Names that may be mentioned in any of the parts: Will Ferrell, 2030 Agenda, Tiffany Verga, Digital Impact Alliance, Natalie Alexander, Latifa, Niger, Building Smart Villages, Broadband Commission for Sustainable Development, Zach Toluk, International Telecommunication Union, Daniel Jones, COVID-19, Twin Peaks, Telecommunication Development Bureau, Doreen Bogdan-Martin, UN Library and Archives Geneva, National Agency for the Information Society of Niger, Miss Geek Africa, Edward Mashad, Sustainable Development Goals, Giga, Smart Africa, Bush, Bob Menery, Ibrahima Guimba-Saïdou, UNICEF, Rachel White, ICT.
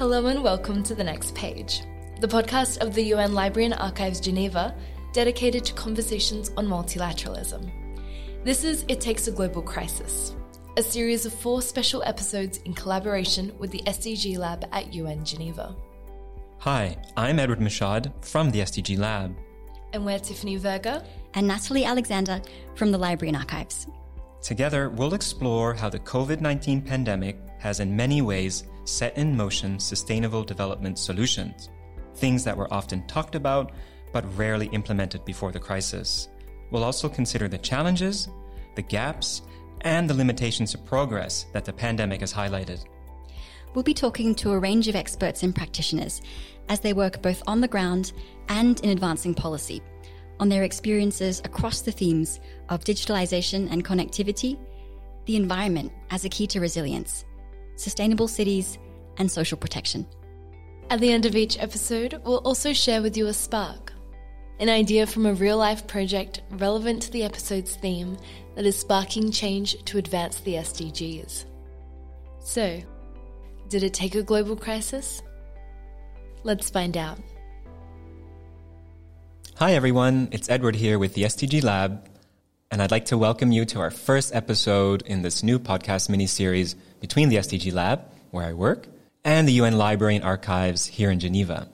Hello and welcome to The Next Page, the podcast of the UN Library and Archives Geneva, dedicated to conversations on multilateralism. This is It Takes a Global Crisis, a series of 4 special episodes in collaboration with the SDG Lab at UN Geneva. Hi, I'm Edward Mashad from the SDG Lab. And we're Tiffany Verga and Natalie Alexander from the Library and Archives. Together, we'll explore how the COVID-19 pandemic has in many ways set in motion sustainable development solutions, things that were often talked about but rarely implemented before the crisis. We'll also consider the challenges, the gaps, and the limitations of progress that the pandemic has highlighted. We'll be talking to a range of experts and practitioners as they work both on the ground and in advancing policy, on their experiences across the themes of digitalization and connectivity, the environment as a key to resilience, sustainable cities, and social protection. At the end of each episode, we'll also share with you a spark, an idea from a real-life project relevant to the episode's theme that is sparking change to advance the SDGs. So, did it take a global crisis? Let's find out. Hi everyone, it's Edward here with the SDG Lab, and I'd like to welcome you to our first episode in this new podcast mini-series between the SDG Lab, where I work, and the UN Library and Archives here in Geneva.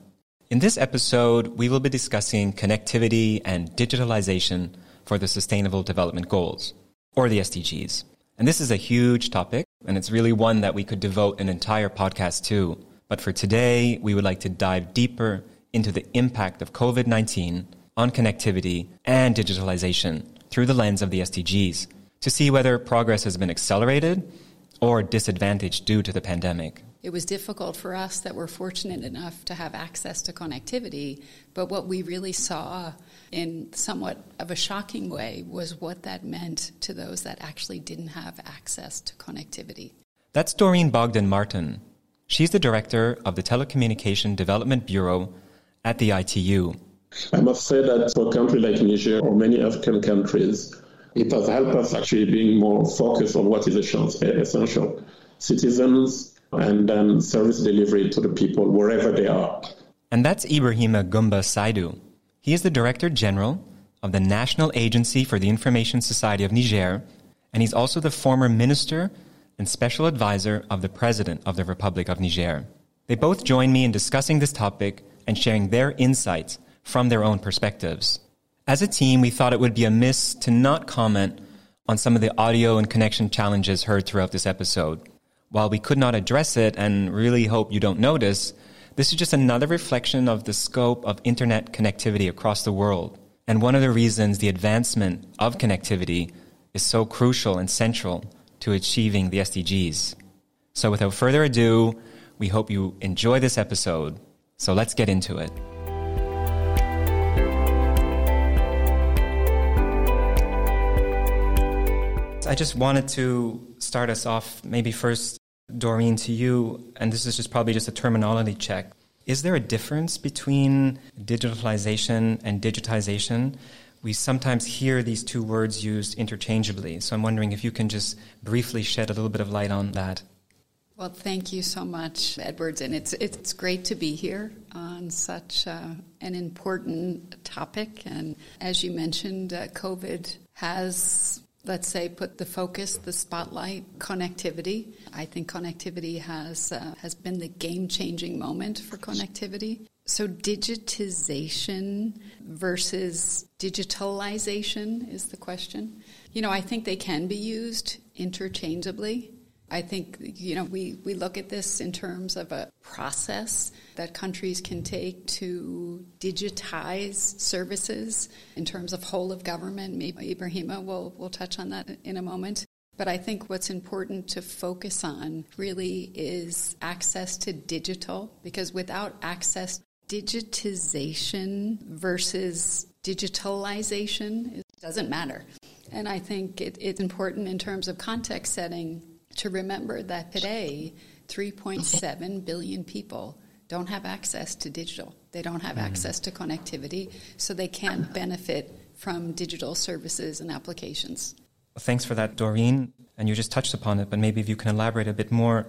In this episode, we will be discussing connectivity and digitalization for the Sustainable Development Goals, or the SDGs. And this is a huge topic, and it's really one that we could devote an entire podcast to. But for today, we would like to dive deeper into the impact of COVID-19 on connectivity and digitalization through the lens of the SDGs to see whether progress has been accelerated or disadvantaged due to the pandemic. It was difficult for us that we're fortunate enough to have access to connectivity, but what we really saw in somewhat of a shocking way was what that meant to those that actually didn't have access to connectivity. That's Doreen Bogdan-Martin. She's the director of the Telecommunication Development Bureau at the ITU. I must say that for a country like Niger or many African countries, it has helped us actually being more focused on what is essential. Citizens and then service delivery to the people wherever they are. And that's Ibrahima Guimba-Saïdou. He is the Director General of the National Agency for the Information Society of Niger, and he's also the former Minister and Special Advisor of the President of the Republic of Niger. They both join me in discussing this topic and sharing their insights from their own perspectives. As a team, we thought it would be amiss to not comment on some of the audio and connection challenges heard throughout this episode. While we could not address it and really hope you don't notice, this is just another reflection of the scope of internet connectivity across the world, and one of the reasons the advancement of connectivity is so crucial and central to achieving the SDGs. So without further ado, we hope you enjoy this episode. So let's get into it. I just wanted to start us off, maybe first, Doreen, to you, and this is just probably just a terminology check. Is there a difference between digitalization and digitization? We sometimes hear these two words used interchangeably, so I'm wondering if you can just briefly shed a little bit of light on that. Well, thank you so much, Edwards, and it's great to be here on such an important topic. And as you mentioned, COVID has, let's say, put the focus, the spotlight, connectivity. I think connectivity has been the game-changing moment for connectivity. So digitization versus digitalization is the question. You know, I think they can be used interchangeably. I think, you know, we look at this in terms of a process that countries can take to digitize services in terms of whole of government. Maybe Ibrahima will touch on that in a moment. But I think what's important to focus on really is access to digital, because without access, digitization versus digitalization doesn't matter. And I think it's important in terms of context setting to remember that today, 3.7 billion people don't have access to digital. They don't have access to connectivity, so they can't benefit from digital services and applications. Well, thanks for that, Doreen. And you just touched upon it, but maybe if you can elaborate a bit more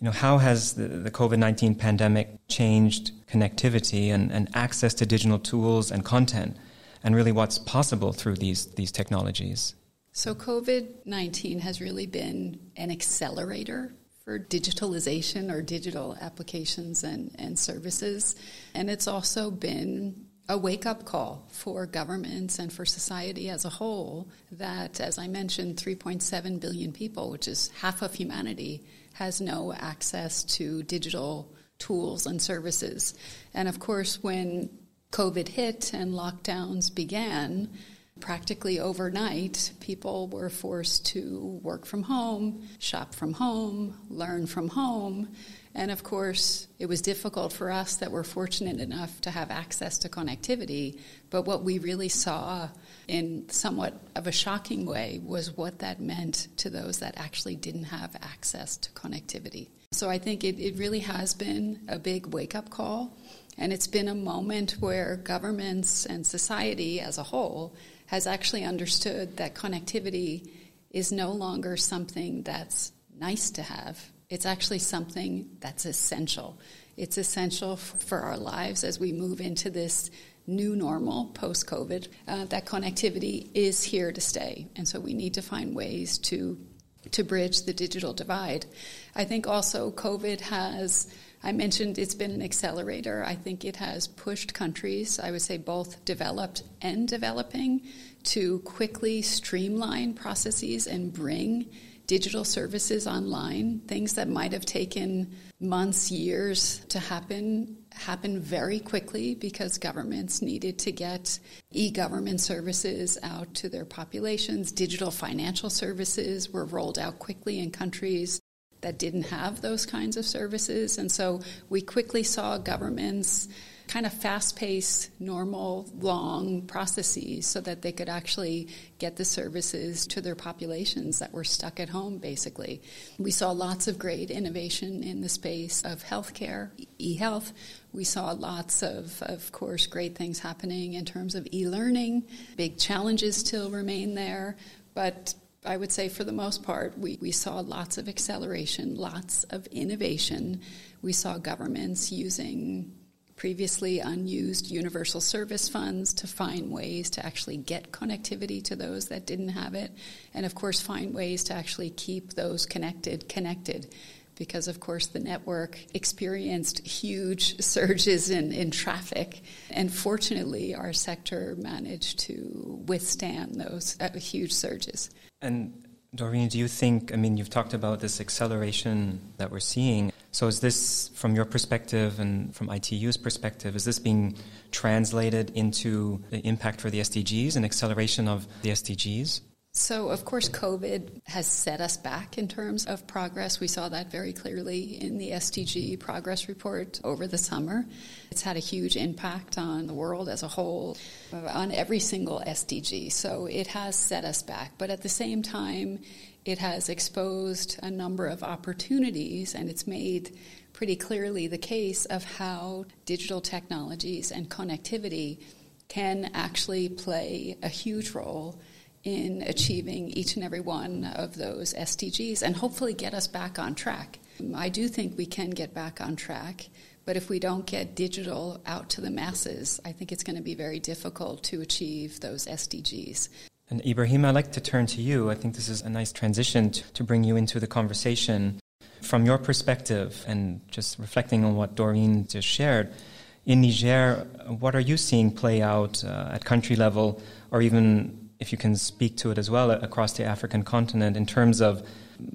you know, how has the COVID-19 pandemic changed connectivity and access to digital tools and content, and really what's possible through these technologies? So COVID-19 has really been an accelerator for digitalization or digital applications and services. And it's also been a wake-up call for governments and for society as a whole that, as I mentioned, 3.7 billion people, which is half of humanity, has no access to digital tools and services. And of course, when COVID hit and lockdowns began, practically overnight, people were forced to work from home, shop from home, learn from home. And of course, it was difficult for us that were fortunate enough to have access to connectivity. But what we really saw in somewhat of a shocking way was what that meant to those that actually didn't have access to connectivity. So I think it really has been a big wake-up call. And it's been a moment where governments and society as a whole has actually understood that connectivity is no longer something that's nice to have. It's actually something that's essential. It's essential for our lives as we move into this new normal post-COVID, that connectivity is here to stay. And so we need to find ways to bridge the digital divide. I think also COVID has, I mentioned it's been an accelerator. I think it has pushed countries, I would say both developed and developing, to quickly streamline processes and bring digital services online. Things that might have taken months, years to happen very quickly because governments needed to get e-government services out to their populations. Digital financial services were rolled out quickly in countries that didn't have those kinds of services. And so we quickly saw governments kind of fast-paced, normal, long processes so that they could actually get the services to their populations that were stuck at home, basically. We saw lots of great innovation in the space of healthcare, e-health. We saw lots of course, great things happening in terms of e-learning. Big challenges still remain there, but I would say for the most part, we saw lots of acceleration, lots of innovation. We saw governments using previously unused universal service funds to find ways to actually get connectivity to those that didn't have it, and of course find ways to actually keep those connected. Because, of course, the network experienced huge surges in traffic. And fortunately, our sector managed to withstand those huge surges. And, Doreen, do you think, I mean, you've talked about this acceleration that we're seeing. So is this, from your perspective and from ITU's perspective, is this being translated into the impact for the SDGs and acceleration of the SDGs? So, of course, COVID has set us back in terms of progress. We saw that very clearly in the SDG progress report over the summer. It's had a huge impact on the world as a whole, on every single SDG. So it has set us back. But at the same time, it has exposed a number of opportunities, and it's made pretty clearly the case of how digital technologies and connectivity can actually play a huge role in achieving each and every one of those SDGs and hopefully get us back on track. I do think we can get back on track, but if we don't get digital out to the masses, I think it's going to be very difficult to achieve those SDGs. And Ibrahima, I'd like to turn to you. I think this is a nice transition to bring you into the conversation. From your perspective, and just reflecting on what Doreen just shared, in Niger, what are you seeing play out at country level, or even, if you can speak to it as well, across the African continent in terms of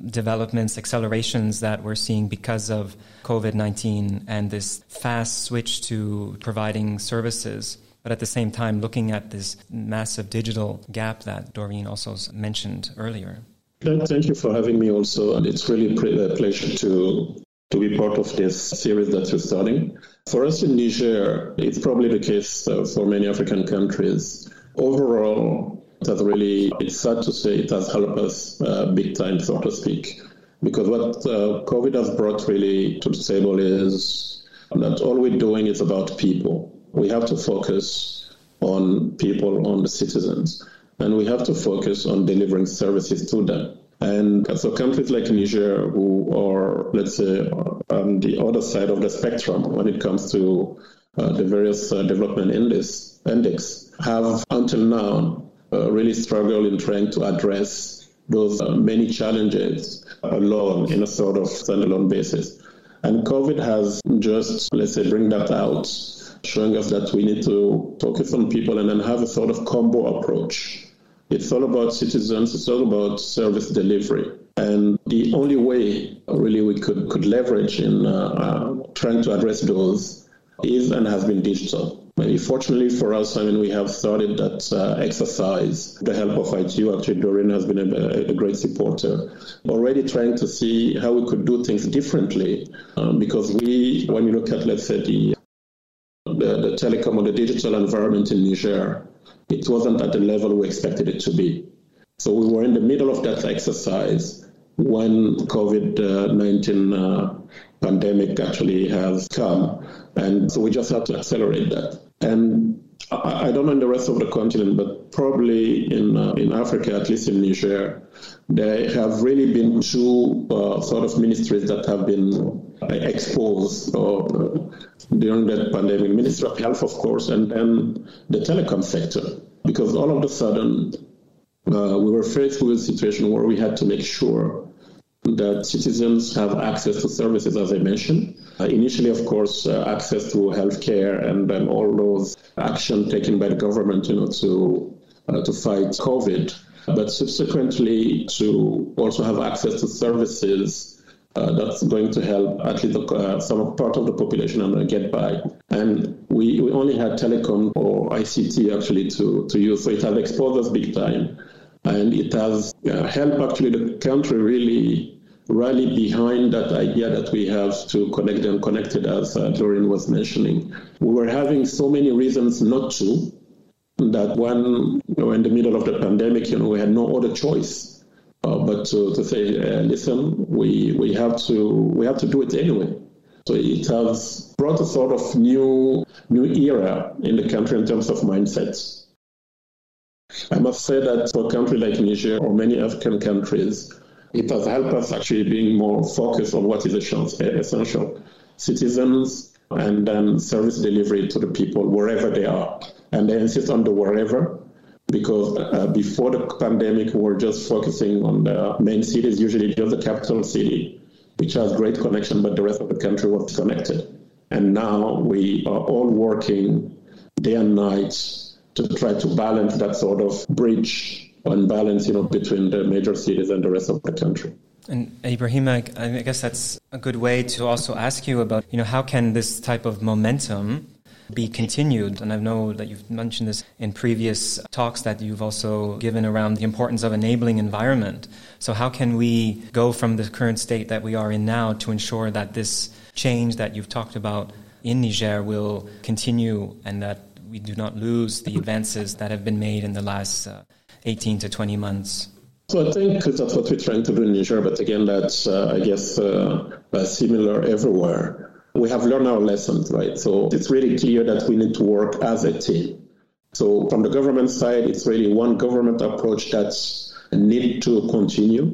developments, accelerations that we're seeing because of COVID-19 and this fast switch to providing services, but at the same time looking at this massive digital gap that Doreen also mentioned earlier? Thank you for having me also. And it's really a pleasure to be part of this series that you're starting. For us in Niger, it's probably the case for many African countries. Overall, it's sad to say it has helped us big time, so to speak, because what COVID has brought really to the table is that all we're doing is about people. We have to focus on people, on the citizens, and we have to focus on delivering services to them. And so countries like Niger, who are, let's say, on the other side of the spectrum when it comes to the various development index, have until now really struggled in trying to address those many challenges alone in a sort of standalone basis. And COVID has just, let's say, bring that out, showing us that we need to focus on people and then have a sort of combo approach. It's all about citizens, it's all about service delivery. And the only way really we could leverage in trying to address those is and has been digital. Fortunately for us, we have started that exercise. The help of ITU, actually, Doreen has been a great supporter, already trying to see how we could do things differently. Because when you look at, let's say, the telecom or the digital environment in Niger, it wasn't at the level we expected it to be. So we were in the middle of that exercise when COVID-19 pandemic actually has come. And so we just had to accelerate that. And I don't know in the rest of the continent, but probably in Africa, at least in Niger, there have really been two sort of ministries that have been exposed during that pandemic. Ministry of Health, of course, and then the telecom sector. Because all of a sudden, we were faced with a situation where we had to make sure that citizens have access to services, as I mentioned. Initially, of course, access to healthcare and then all those action taken by the government, to fight COVID, but subsequently to also have access to services that's going to help at least some part of the population and get by. And we only had telecom or ICT actually to use, so it has exposed us big time. And it has helped actually the country really rally behind that idea that we have to connect them connected, as Doreen was mentioning. We were having so many reasons not to, that when we were in the middle of the pandemic, we had no other choice but to say, listen, we have to do it anyway. So it has brought a sort of new era in the country in terms of mindsets. I must say that for a country like Niger or many African countries, it has helped us actually being more focused on what is essential. Citizens and then service delivery to the people wherever they are. And they insist on the wherever, because before the pandemic, we were just focusing on the main cities, usually just the capital city, which has great connection, but the rest of the country was connected. And now we are all working day and night to try to balance that sort of bridge and balance, between the major cities and the rest of the country. And Ibrahima, I guess that's a good way to also ask you about, how can this type of momentum be continued? And I know that you've mentioned this in previous talks that you've also given around the importance of enabling environment. So how can we go from the current state that we are in now to ensure that this change that you've talked about in Niger will continue and that we do not lose the advances that have been made in the last 18 to 20 months? So I think that's what we're trying to do in Niger, but again, that's, similar everywhere. We have learned our lessons, right? So it's really clear that we need to work as a team. So from the government side, it's really one government approach that's need to continue.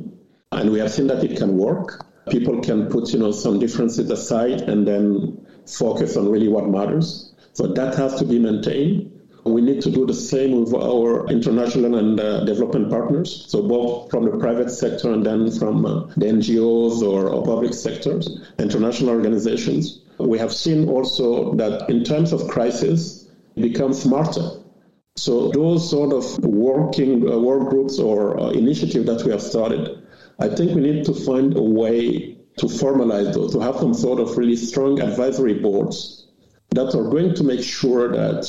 And we have seen that it can work. People can put, some differences aside and then focus on really what matters. So that has to be maintained. We need to do the same with our international and development partners, so both from the private sector and then from the NGOs or public sectors, international organizations. We have seen also that in times of crisis, become smarter. So those sort of work groups or initiatives that we have started, I think we need to find a way to formalize those, to have some sort of really strong advisory boards that are going to make sure that,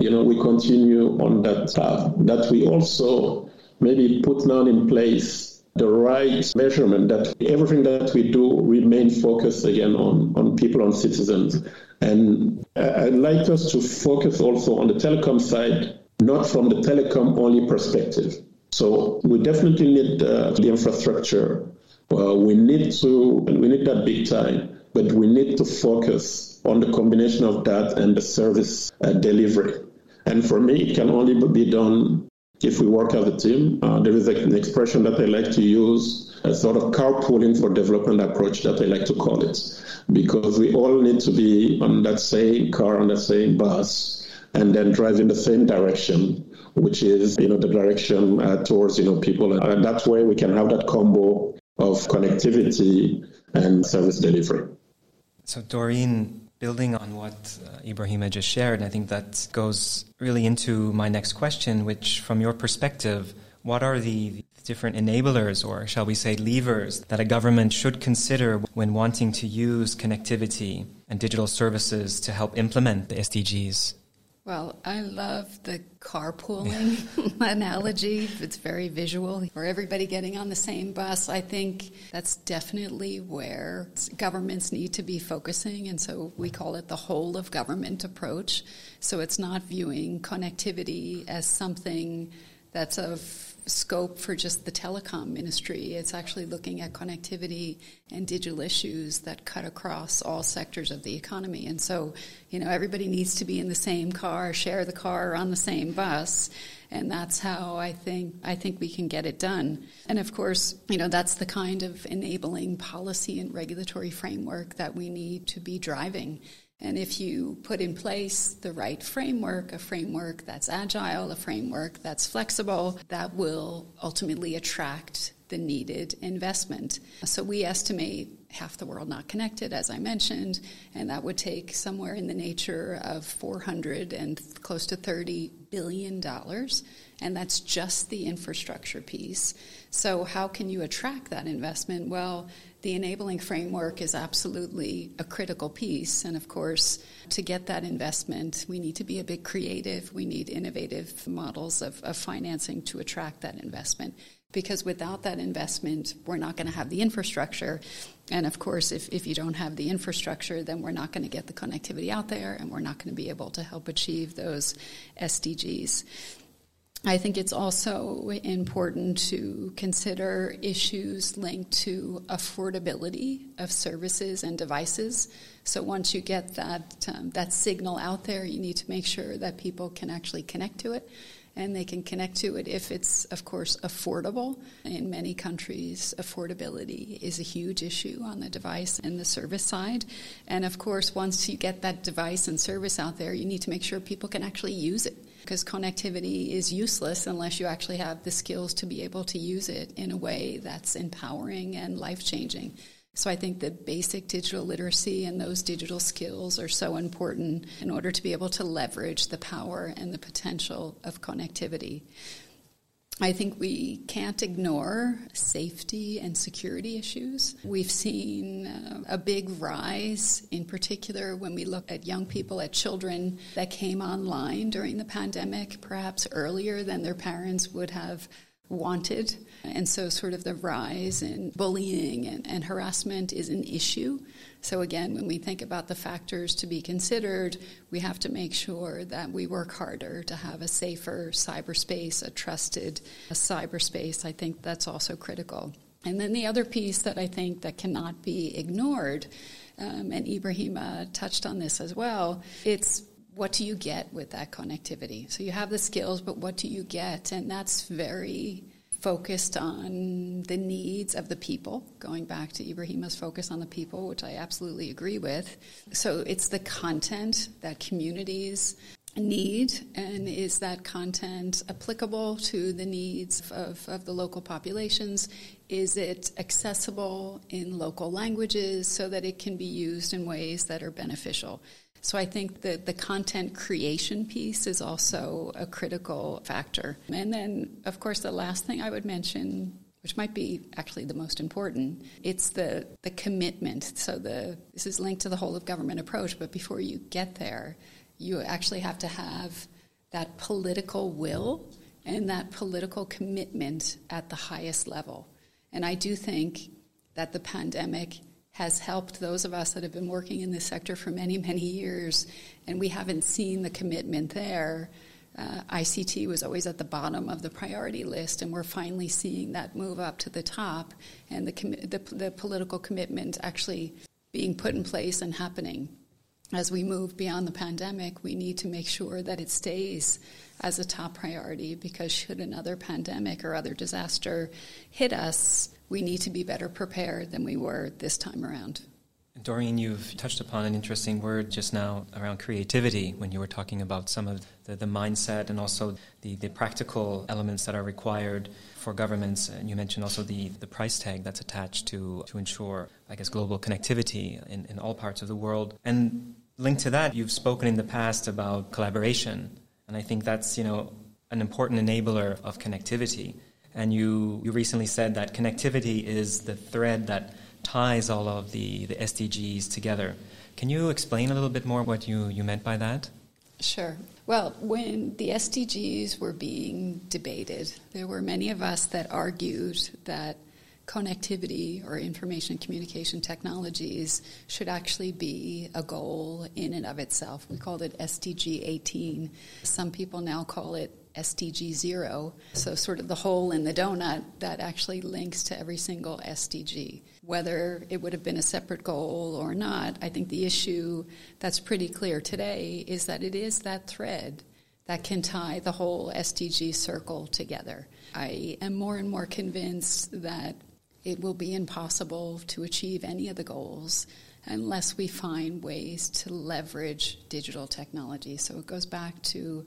we continue on that path, that we also maybe put down in place the right measurement, that everything that we do remain focused again on people, on citizens. And I'd like us to focus also on the telecom side, not from the telecom only perspective. So we definitely need the infrastructure. We need that big time, but we need to focus on the combination of that and the service delivery. And for me, it can only be done If we work as a team, there is an expression that I like to use, a sort of carpooling for development approach that I like to call it, because we all need to be on that same car, on that same bus, and then drive in the same direction, which is, the direction towards, people. And that way we can have that combo of connectivity and service delivery. So Doreen, building on what Ibrahima just shared, I think that goes really into my next question, which from your perspective, what are the different enablers, or shall we say levers, that a government should consider when wanting to use connectivity and digital services to help implement the SDGs? Well, I love the carpooling analogy. It's very visual. For everybody getting on the same bus, I think that's definitely where governments need to be focusing. And so we call it the whole of government approach. So it's not viewing connectivity as something that's of scope for just the telecom industry. It's actually looking at connectivity and digital issues that cut across all sectors of the economy. And so, everybody needs to be in the same car, share the car, on the same bus. And that's how I think we can get it done. And of course, that's the kind of enabling policy and regulatory framework that we need to be driving. And if you put in place the right framework, a framework that's agile, a framework that's flexible, that will ultimately attract the needed investment. So we estimate half the world not connected, as I mentioned, and that would take somewhere in the nature of $400 and close to $30 billion, and that's just the infrastructure piece. So how can you attract that investment? Well, the enabling framework is absolutely a critical piece, and of course, to get that investment, we need to be a bit creative. We need innovative models of financing to attract that investment, because without that investment, we're not going to have the infrastructure. And of course, if you don't have the infrastructure, then we're not going to get the connectivity out there, and we're not going to be able to help achieve those SDGs. I think it's also important to consider issues linked to affordability of services and devices. So once you get that signal out there, you need to make sure that people can actually connect to it. And they can connect to it if it's, of course, affordable. In many countries, affordability is a huge issue on the device and the service side. And, of course, once you get that device and service out there, you need to make sure people can actually use it, because connectivity is useless unless you actually have the skills to be able to use it in a way that's empowering and life-changing. So I think the basic digital literacy and those digital skills are so important in order to be able to leverage the power and the potential of connectivity. I think we can't ignore safety and security issues. We've seen a big rise, in particular when we look at young people, at children that came online during the pandemic, perhaps earlier than their parents would have wanted. And so sort of the rise in bullying and harassment is an issue. So again, when we think about the factors to be considered, we have to make sure that we work harder to have a safer cyberspace, a trusted cyberspace. I think that's also critical. And then the other piece that I think that cannot be ignored, and Ibrahima touched on this as well, it's what do you get with that connectivity? So you have the skills, but what do you get? And that's very focused on the needs of the people, going back to Ibrahima's focus on the people, which I absolutely agree with. So it's the content that communities need, and is that content applicable to the needs of the local populations? Is it accessible in local languages so that it can be used in ways that are beneficial? So I think that the content creation piece is also a critical factor. And then, of course, the last thing I would mention, which might be actually the most important, it's the commitment. So this is linked to the whole of government approach, but before you get there, you actually have to have that political will and that political commitment at the highest level. And I do think that the pandemic has helped those of us that have been working in this sector for many, many years, and we haven't seen the commitment there. ICT was always at the bottom of the priority list, and we're finally seeing that move up to the top, and the political commitment actually being put in place and happening. as we move beyond the pandemic, we need to make sure that it stays as a top priority, because should another pandemic or other disaster hit us, we need to be better prepared than we were this time around. Doreen, you've touched upon an interesting word just now around creativity when you were talking about some of the mindset and also the practical elements that are required for governments. And you mentioned also the price tag that's attached to ensure, I guess, global connectivity in all parts of the world. And linked to that, you've spoken in the past about collaboration. And I think that's, you know, an important enabler of connectivity. And you recently said that connectivity is the thread that ties all of the SDGs together. Can you explain a little bit more what you meant by that? Sure. Well, when the SDGs were being debated, there were many of us that argued that connectivity or information communication technologies should actually be a goal in and of itself. We called it SDG 18. Some people now call it SDG 0, so sort of the hole in the donut that actually links to every single SDG. Whether it would have been a separate goal or not, I think the issue that's pretty clear today is that it is that thread that can tie the whole SDG circle together. I am more and more convinced that it will be impossible to achieve any of the goals unless we find ways to leverage digital technology. So it goes back to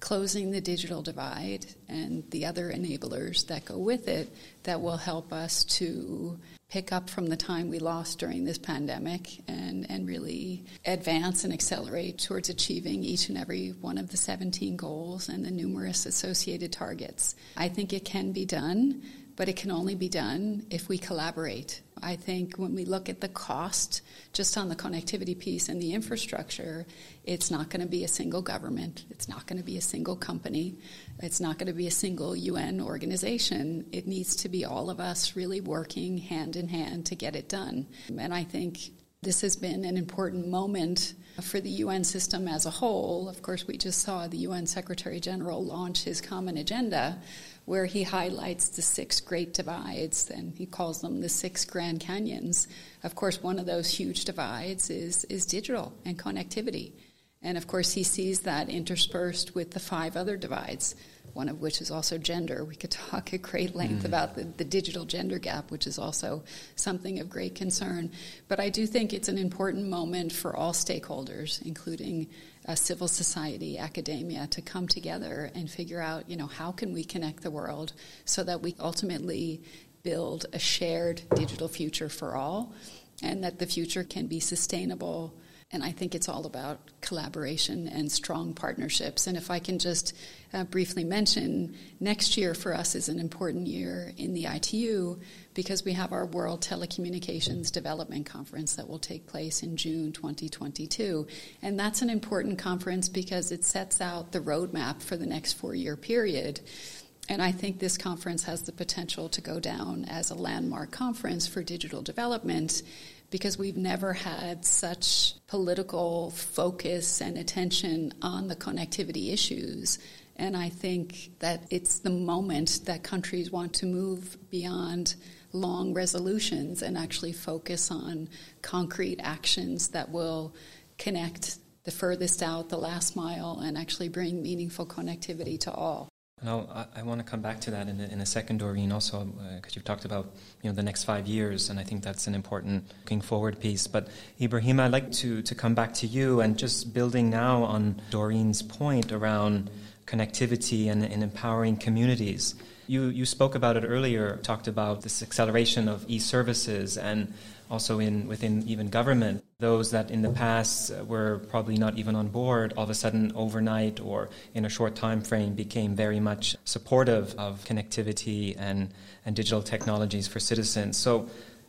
closing the digital divide and the other enablers that go with it that will help us to pick up from the time we lost during this pandemic and really advance and accelerate towards achieving each and every one of the 17 goals and the numerous associated targets. I think it can be done, but it can only be done if we collaborate. I think when we look at the cost just on the connectivity piece and the infrastructure, it's not going to be a single government. It's not going to be a single company. It's not going to be a single UN organization. It needs to be all of us really working hand in hand to get it done. And I think this has been an important moment for the UN system as a whole. Of course, we just saw the UN Secretary General launch his common agenda, where he highlights the 6 great divides, and he calls them the 6 Grand Canyons. Of course, one of those huge divides is digital and connectivity. And of course, he sees that interspersed with the 5 other divides, one of which is also gender. We could talk at great length about the digital gender gap, which is also something of great concern. But I do think it's an important moment for all stakeholders, including civil society, academia, to come together and figure out, you know, how can we connect the world so that we ultimately build a shared digital future for all, and that the future can be sustainable. And I think it's all about collaboration and strong partnerships. And if I can just briefly mention, next year for us is an important year in the ITU because we have our World Telecommunications Development Conference that will take place in June 2022. And that's an important conference because it sets out the roadmap for the next 4-year period. And I think this conference has the potential to go down as a landmark conference for digital development, because we've never had such political focus and attention on the connectivity issues. And I think that it's the moment that countries want to move beyond long resolutions and actually focus on concrete actions that will connect the furthest out, the last mile, and actually bring meaningful connectivity to all. No, I want to come back to that in a second, Doreen, also, because you've talked about, you know, the next 5 years, and I think that's an important looking forward piece. But Ibrahima, I'd like to come back to you, and just building now on Doreen's point around connectivity and empowering communities. You spoke about it earlier, talked about this acceleration of e-services, and also within even government, those that in the past were probably not even on board, all of a sudden overnight or in a short time frame became very much supportive of connectivity and digital technologies for citizens. So,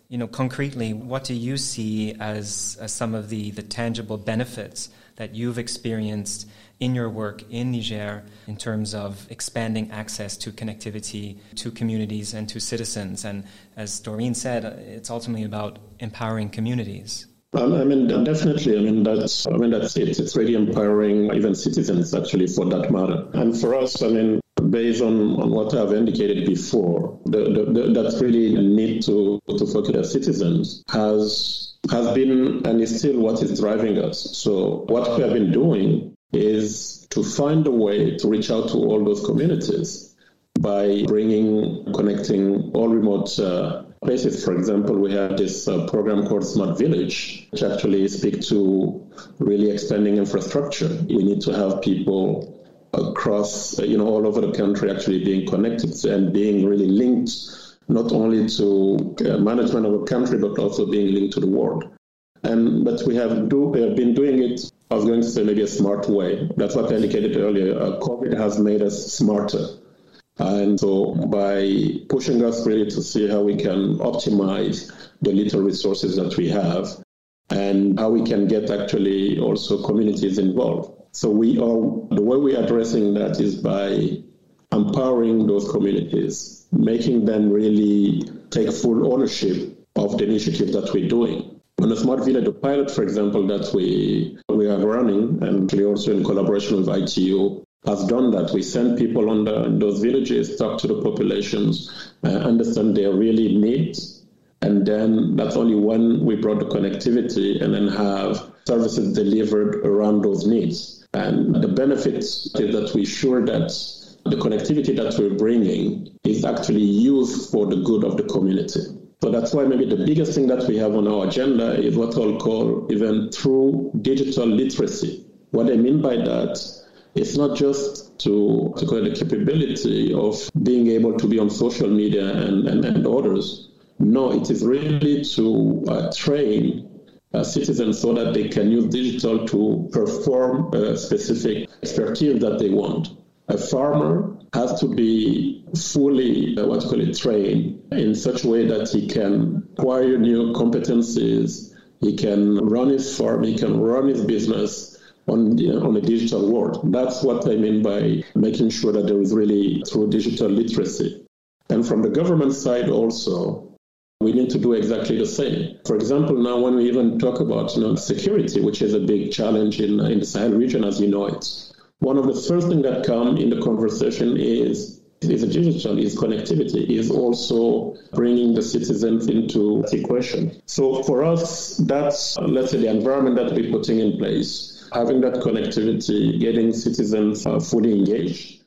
you know, concretely, what do you see as some of the tangible benefits that you've experienced in your work in Niger in terms of expanding access to connectivity to communities and to citizens? And as Doreen said, it's ultimately about empowering communities. Definitely. That's it. It's really empowering even citizens, actually, for that matter. And for us, based on what I've indicated before, that's really a need to focus on citizens has has been and is still what is driving us. So what we have been doing is to find a way to reach out to all those communities by connecting all remote places. For example, we have this program called Smart Village, which actually speaks to really expanding infrastructure. We need to have people across, all over the country actually being connected and being really linked, not only to management of a country, but also being linked to the world. But we have been doing it, I was going to say maybe a smart way. That's what I indicated earlier. COVID has made us smarter. And so by pushing us really to see how we can optimize the little resources that we have and how we can get actually also communities involved. So the way we are addressing that is by empowering those communities, making them really take full ownership of the initiative that we're doing. On the Smart Village, the pilot, for example, that we are running, and we also in collaboration with ITU, has done that. We send people in those villages, talk to the populations, understand their really needs, and then that's only when we brought the connectivity and then have services delivered around those needs. And the benefit is that we're sure that the connectivity that we're bringing is actually used for the good of the community. So that's why maybe the biggest thing that we have on our agenda is what I'll call even true digital literacy. What I mean by that, it's not just to create the capability of being able to be on social media and others. No, it is really to train citizens so that they can use digital to perform a specific expertise that they want. A farmer has to be fully, trained in such a way that he can acquire new competencies, he can run his farm, he can run his business on a digital world. That's what I mean by making sure that there is really true digital literacy. And from the government side also, we need to do exactly the same. For example, now when we even talk about security, which is a big challenge in the Sahel region as you know it, one of the first things that come in the conversation is digital, is connectivity, is also bringing the citizens into the equation. So for us, that's, let's say, the environment that we're putting in place, having that connectivity, getting citizens fully engaged.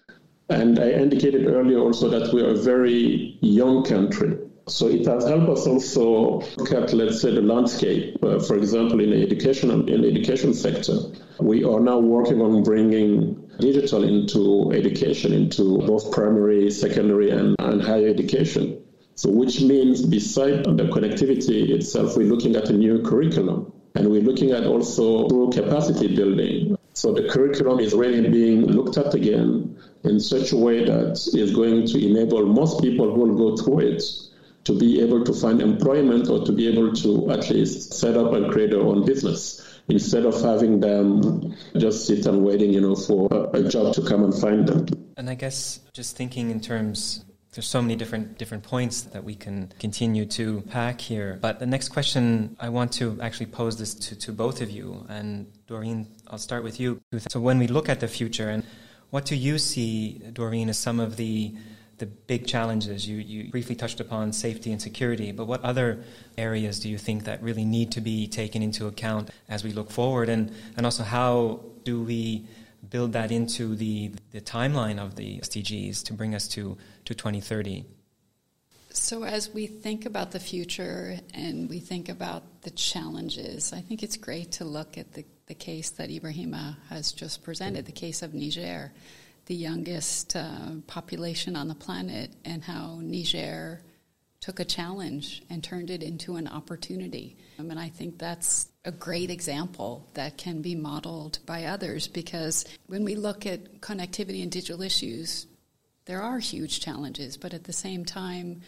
And I indicated earlier also that we are a very young country. So it has helped us also look at, let's say, the landscape. For example, in the education sector, we are now working on bringing digital into education, into both primary, secondary, and higher education. So which means beside the connectivity itself, we're looking at a new curriculum, and we're looking at also through capacity building. So the curriculum is really being looked at again in such a way that is going to enable most people who will go through it to be able to find employment or to be able to at least set up and create their own business instead of having them just sit and waiting, for a job to come and find them. And I guess just thinking in terms, there's so many different points that we can continue to pack here. But the next question, I want to actually pose this to both of you. And Doreen, I'll start with you. So when we look at the future, and what do you see, Doreen, as some of the big challenges? You briefly touched upon safety and security, but what other areas do you think that really need to be taken into account as we look forward? And also, how do we build that into the timeline of the SDGs to bring us to 2030? So as we think about the future and we think about the challenges, I think it's great to look at the case that Ibrahima has just presented, the case of Niger, the youngest population on the planet, and how Niger took a challenge and turned it into an opportunity. And I think that's a great example that can be modeled by others, because when we look at connectivity and digital issues, there are huge challenges, but at the same time,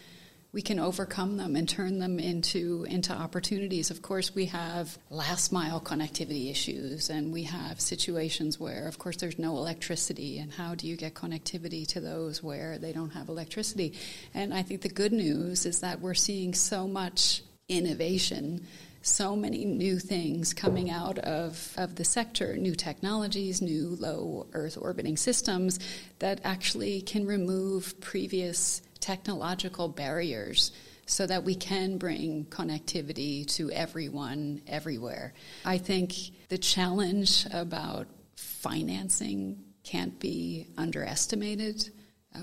we can overcome them and turn them into opportunities. Of course, we have last-mile connectivity issues, and we have situations where, of course, there's no electricity, and how do you get connectivity to those where they don't have electricity? And I think the good news is that we're seeing so much innovation, so many new things coming out of the sector, new technologies, new low-Earth orbiting systems that actually can remove previous technological barriers so that we can bring connectivity to everyone, everywhere. I think the challenge about financing can't be underestimated.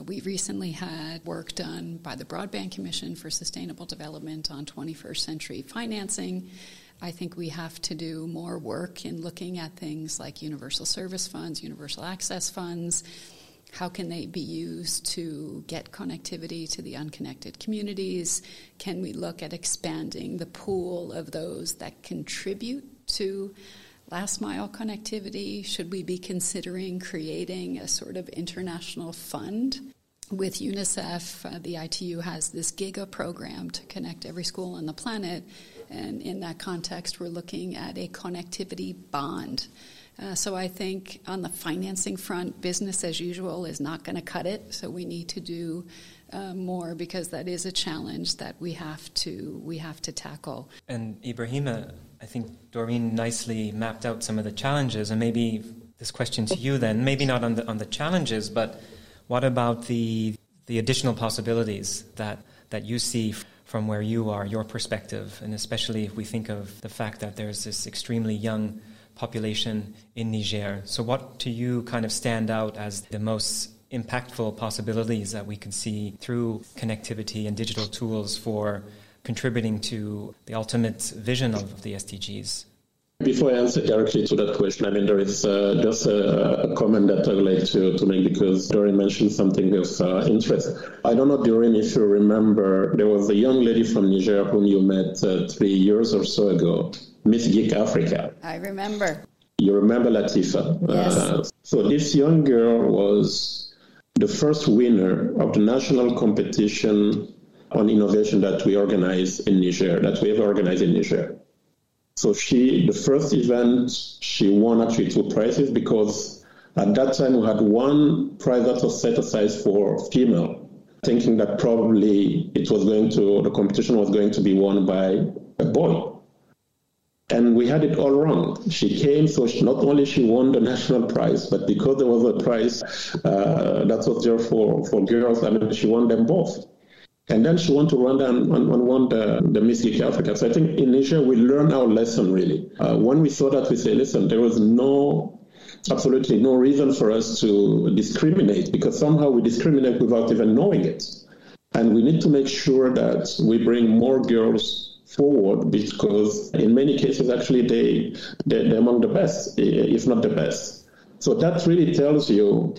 We recently had work done by the Broadband Commission for Sustainable Development on 21st century financing. I think we have to do more work in looking at things like universal service funds, universal access funds. How can they be used to get connectivity to the unconnected communities? Can we look at expanding the pool of those that contribute to last mile connectivity? Should we be considering creating a sort of international fund? With UNICEF, the ITU has this Giga program to connect every school on the planet. And in that context, we're looking at a connectivity bond. So I think on the financing front, business as usual is not going to cut it. So we need to do more, because that is a challenge that we have to tackle. And Ibrahima, I think Doreen nicely mapped out some of the challenges. And maybe this question to you then, maybe not on the challenges, but what about the additional possibilities that you see from where you are, your perspective, and especially if we think of the fact that there's this extremely young population in Niger. So what to you kind of stand out as the most impactful possibilities that we can see through connectivity and digital tools for contributing to the ultimate vision of the SDGs? Before I answer directly to that question, there is just a comment that I would like to make, because Doreen mentioned something of interest. I don't know, Doreen, if you remember, there was a young lady from Niger whom you met 3 years or so ago, Miss Geek Africa. I remember. You remember Latifa? Yes. So this young girl was the first winner of the national competition on innovation that we organized in Niger, that we have organized in Niger. So the first event, she won actually 2 prizes, because at that time we had 1 prize that was set aside for female, thinking that probably the competition was going to be won by a boy. And we had it all wrong. She came, so not only she won the national prize, but because there was a prize that was there for girls, she won them both. And then she went to Rwanda and won the Miss Geek Africa. So I think in Asia, we learned our lesson, really. When we saw that, we say, listen, there was absolutely no reason for us to discriminate, because somehow we discriminate without even knowing it. And we need to make sure that we bring more girls forward, because in many cases, actually, they're among the best, if not the best. So that really tells you,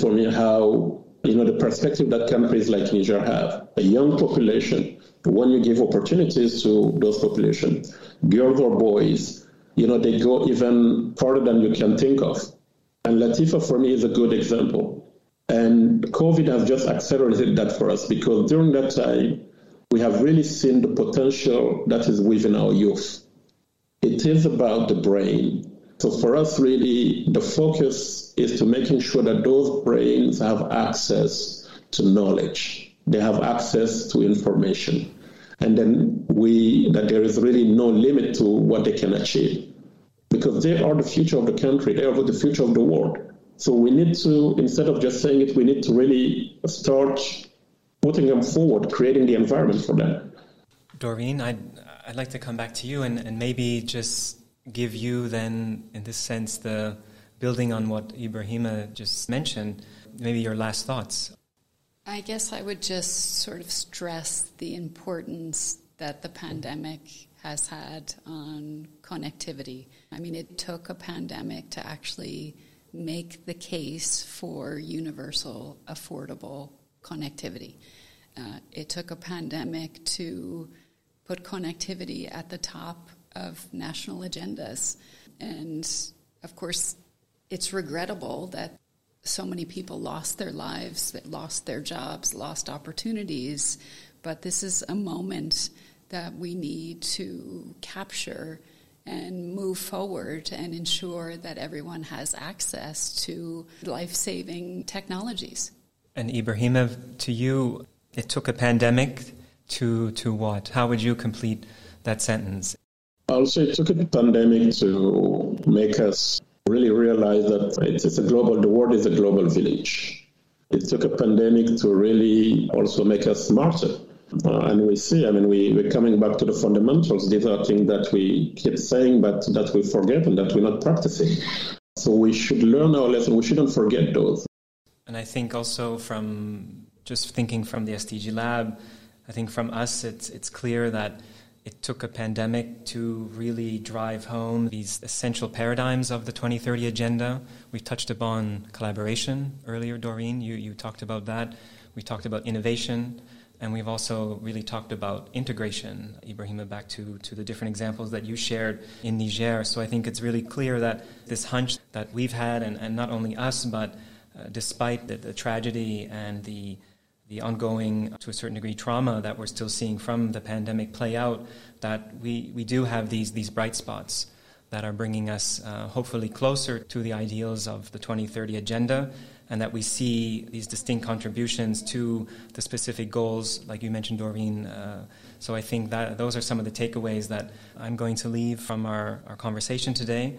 for me, how the perspective that countries like Niger have, a young population, when you give opportunities to those populations, girls or boys, they go even farther than you can think of. And Latifa, for me, is a good example. And COVID has just accelerated that for us, because during that time, we have really seen the potential that is within our youth. It is about the brain. So for us, really, the focus is to making sure that those brains have access to knowledge. They have access to information. And then that there is really no limit to what they can achieve, because they are the future of the country. They are the future of the world. So we need to, instead of just saying it, we need to really start putting them forward, creating the environment for them. Doreen, I'd like to come back to you and maybe just give you then, in this sense, the building on what Ibrahima just mentioned, maybe your last thoughts. I guess I would just sort of stress the importance that the pandemic has had on connectivity. It took a pandemic to actually make the case for universal, affordable connectivity. It took a pandemic to put connectivity at the top of national agendas. And of course, it's regrettable that so many people lost their lives, that lost their jobs, lost opportunities. But this is a moment that we need to capture and move forward and ensure that everyone has access to life-saving technologies. And Ibrahima, to you, it took a pandemic to what? How would you complete that sentence? Also, it took the pandemic to make us really realize that the world is a global village. It took a pandemic to really also make us smarter. And we see, we're coming back to the fundamentals. These are things that we keep saying, but that we forget and that we're not practicing. So we should learn our lesson. We shouldn't forget those. And I think also from just thinking from the SDG Lab, I think from us, it's clear that it took a pandemic to really drive home these essential paradigms of the 2030 agenda. We touched upon collaboration earlier, Doreen. You talked about that. We talked about innovation, and we've also really talked about integration, Ibrahima, back to the different examples that you shared in Niger. So I think it's really clear that this hunch that we've had, and not only us, but despite the tragedy and the ongoing, to a certain degree, trauma that we're still seeing from the pandemic play out, that we do have these bright spots that are bringing us hopefully closer to the ideals of the 2030 agenda, and that we see these distinct contributions to the specific goals, like you mentioned, Doreen. So I think that those are some of the takeaways that I'm going to leave from our conversation today.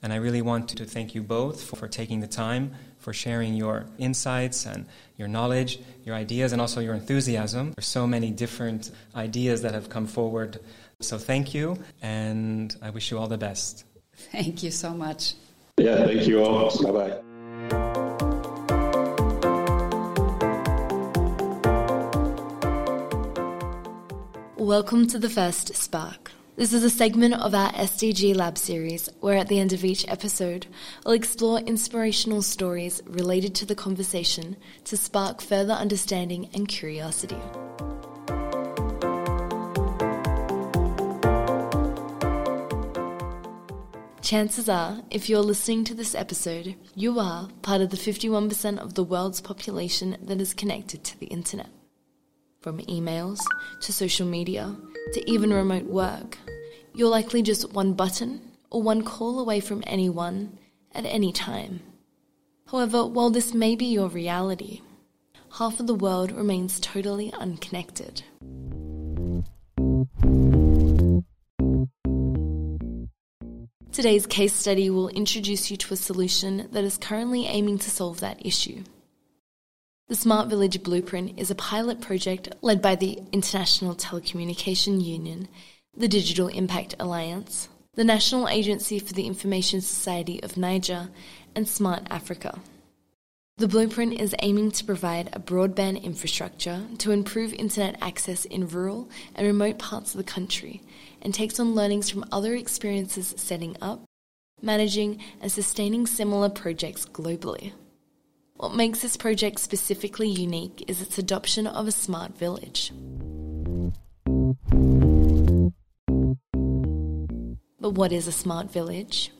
And I really want to thank you both for taking the time, for sharing your insights and your knowledge, your ideas, and also your enthusiasm. There's so many different ideas that have come forward. So thank you, and I wish you all the best. Thank you so much. Yeah, thank you all. Bye-bye. Welcome to the first Spark. This is a segment of our SDG Lab series, where at the end of each episode, we'll explore inspirational stories related to the conversation to spark further understanding and curiosity. Chances are, if you're listening to this episode, you are part of the 51% of the world's population that is connected to the internet. From emails, to social media, to even remote work, you're likely just one button or one call away from anyone at any time. However, while this may be your reality, half of the world remains totally unconnected. Today's case study will introduce you to a solution that is currently aiming to solve that issue. The Smart Village Blueprint is a pilot project led by the International Telecommunication Union, the Digital Impact Alliance, the National Agency for the Information Society of Niger, and Smart Africa. The blueprint is aiming to provide a broadband infrastructure to improve internet access in rural and remote parts of the country, and takes on learnings from other experiences setting up, managing, and sustaining similar projects globally. What makes this project specifically unique is its adoption of a smart village. But what is a smart village?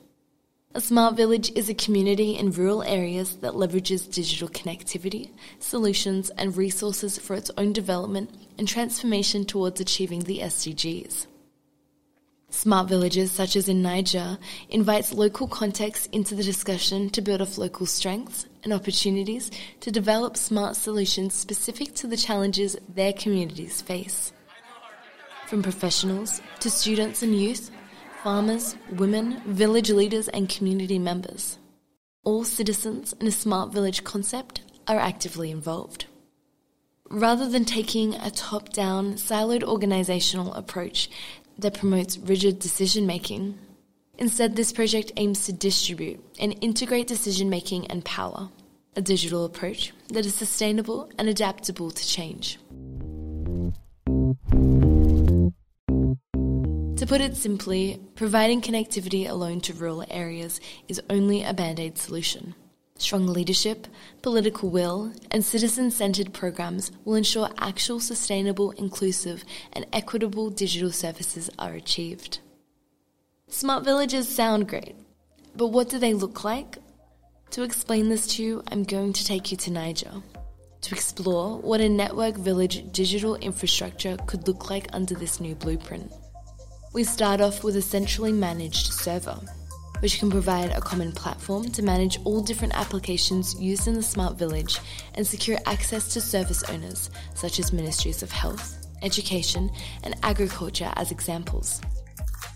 A smart village is a community in rural areas that leverages digital connectivity, solutions, and resources for its own development and transformation towards achieving the SDGs. Smart villages, such as in Niger, invites local context into the discussion to build off local strengths and opportunities to develop smart solutions specific to the challenges their communities face. From professionals to students and youth, farmers, women, village leaders and community members, all citizens in a smart village concept are actively involved. Rather than taking a top-down, siloed organizational approach that promotes rigid decision-making. Instead, this project aims to distribute and integrate decision-making and power, a digital approach that is sustainable and adaptable to change. To put it simply, providing connectivity alone to rural areas is only a band-aid solution. Strong leadership, political will, and citizen-centered programs will ensure actual sustainable, inclusive, and equitable digital services are achieved. Smart villages sound great, but what do they look like? To explain this to you, I'm going to take you to Niger to explore what a network village digital infrastructure could look like under this new blueprint. We start off with a centrally managed server, which can provide a common platform to manage all different applications used in the smart village and secure access to service owners, such as ministries of health, education, and agriculture as examples.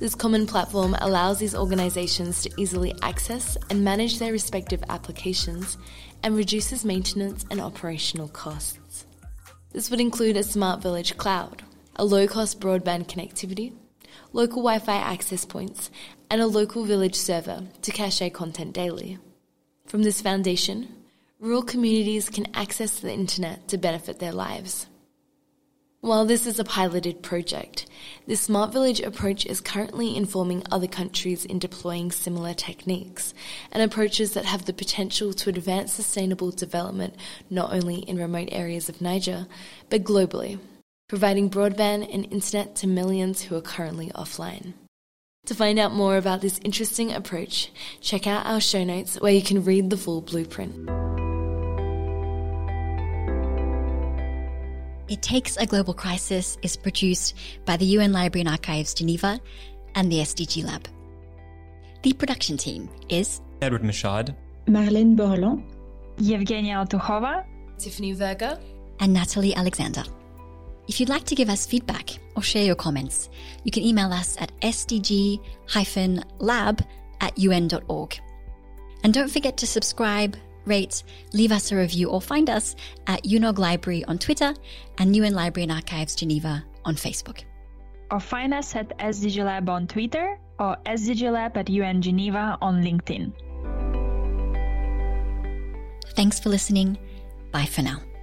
This common platform allows these organizations to easily access and manage their respective applications and reduces maintenance and operational costs. This would include a smart village cloud, a low-cost broadband connectivity, local Wi-Fi access points, and a local village server to cache content daily. From this foundation, rural communities can access the internet to benefit their lives. While this is a piloted project, this smart village approach is currently informing other countries in deploying similar techniques and approaches that have the potential to advance sustainable development not only in remote areas of Niger, but globally, providing broadband and internet to millions who are currently offline. To find out more about this interesting approach, check out our show notes where you can read the full blueprint. It Takes a Global Crisis is produced by the UN Library and Archives Geneva and the SDG Lab. The production team is Edward Mashad, Marlene Borlon, Yevgenia Otukhova, Tiffany Verga, and Natalie Alexander. If you'd like to give us feedback or share your comments, you can email us at sdg-lab@un.org. And don't forget to subscribe, rate, leave us a review, or find us at UNOG Library on Twitter and UN Library and Archives Geneva on Facebook. Or find us at SDG Lab on Twitter or SDG Lab at UN Geneva on LinkedIn. Thanks for listening. Bye for now.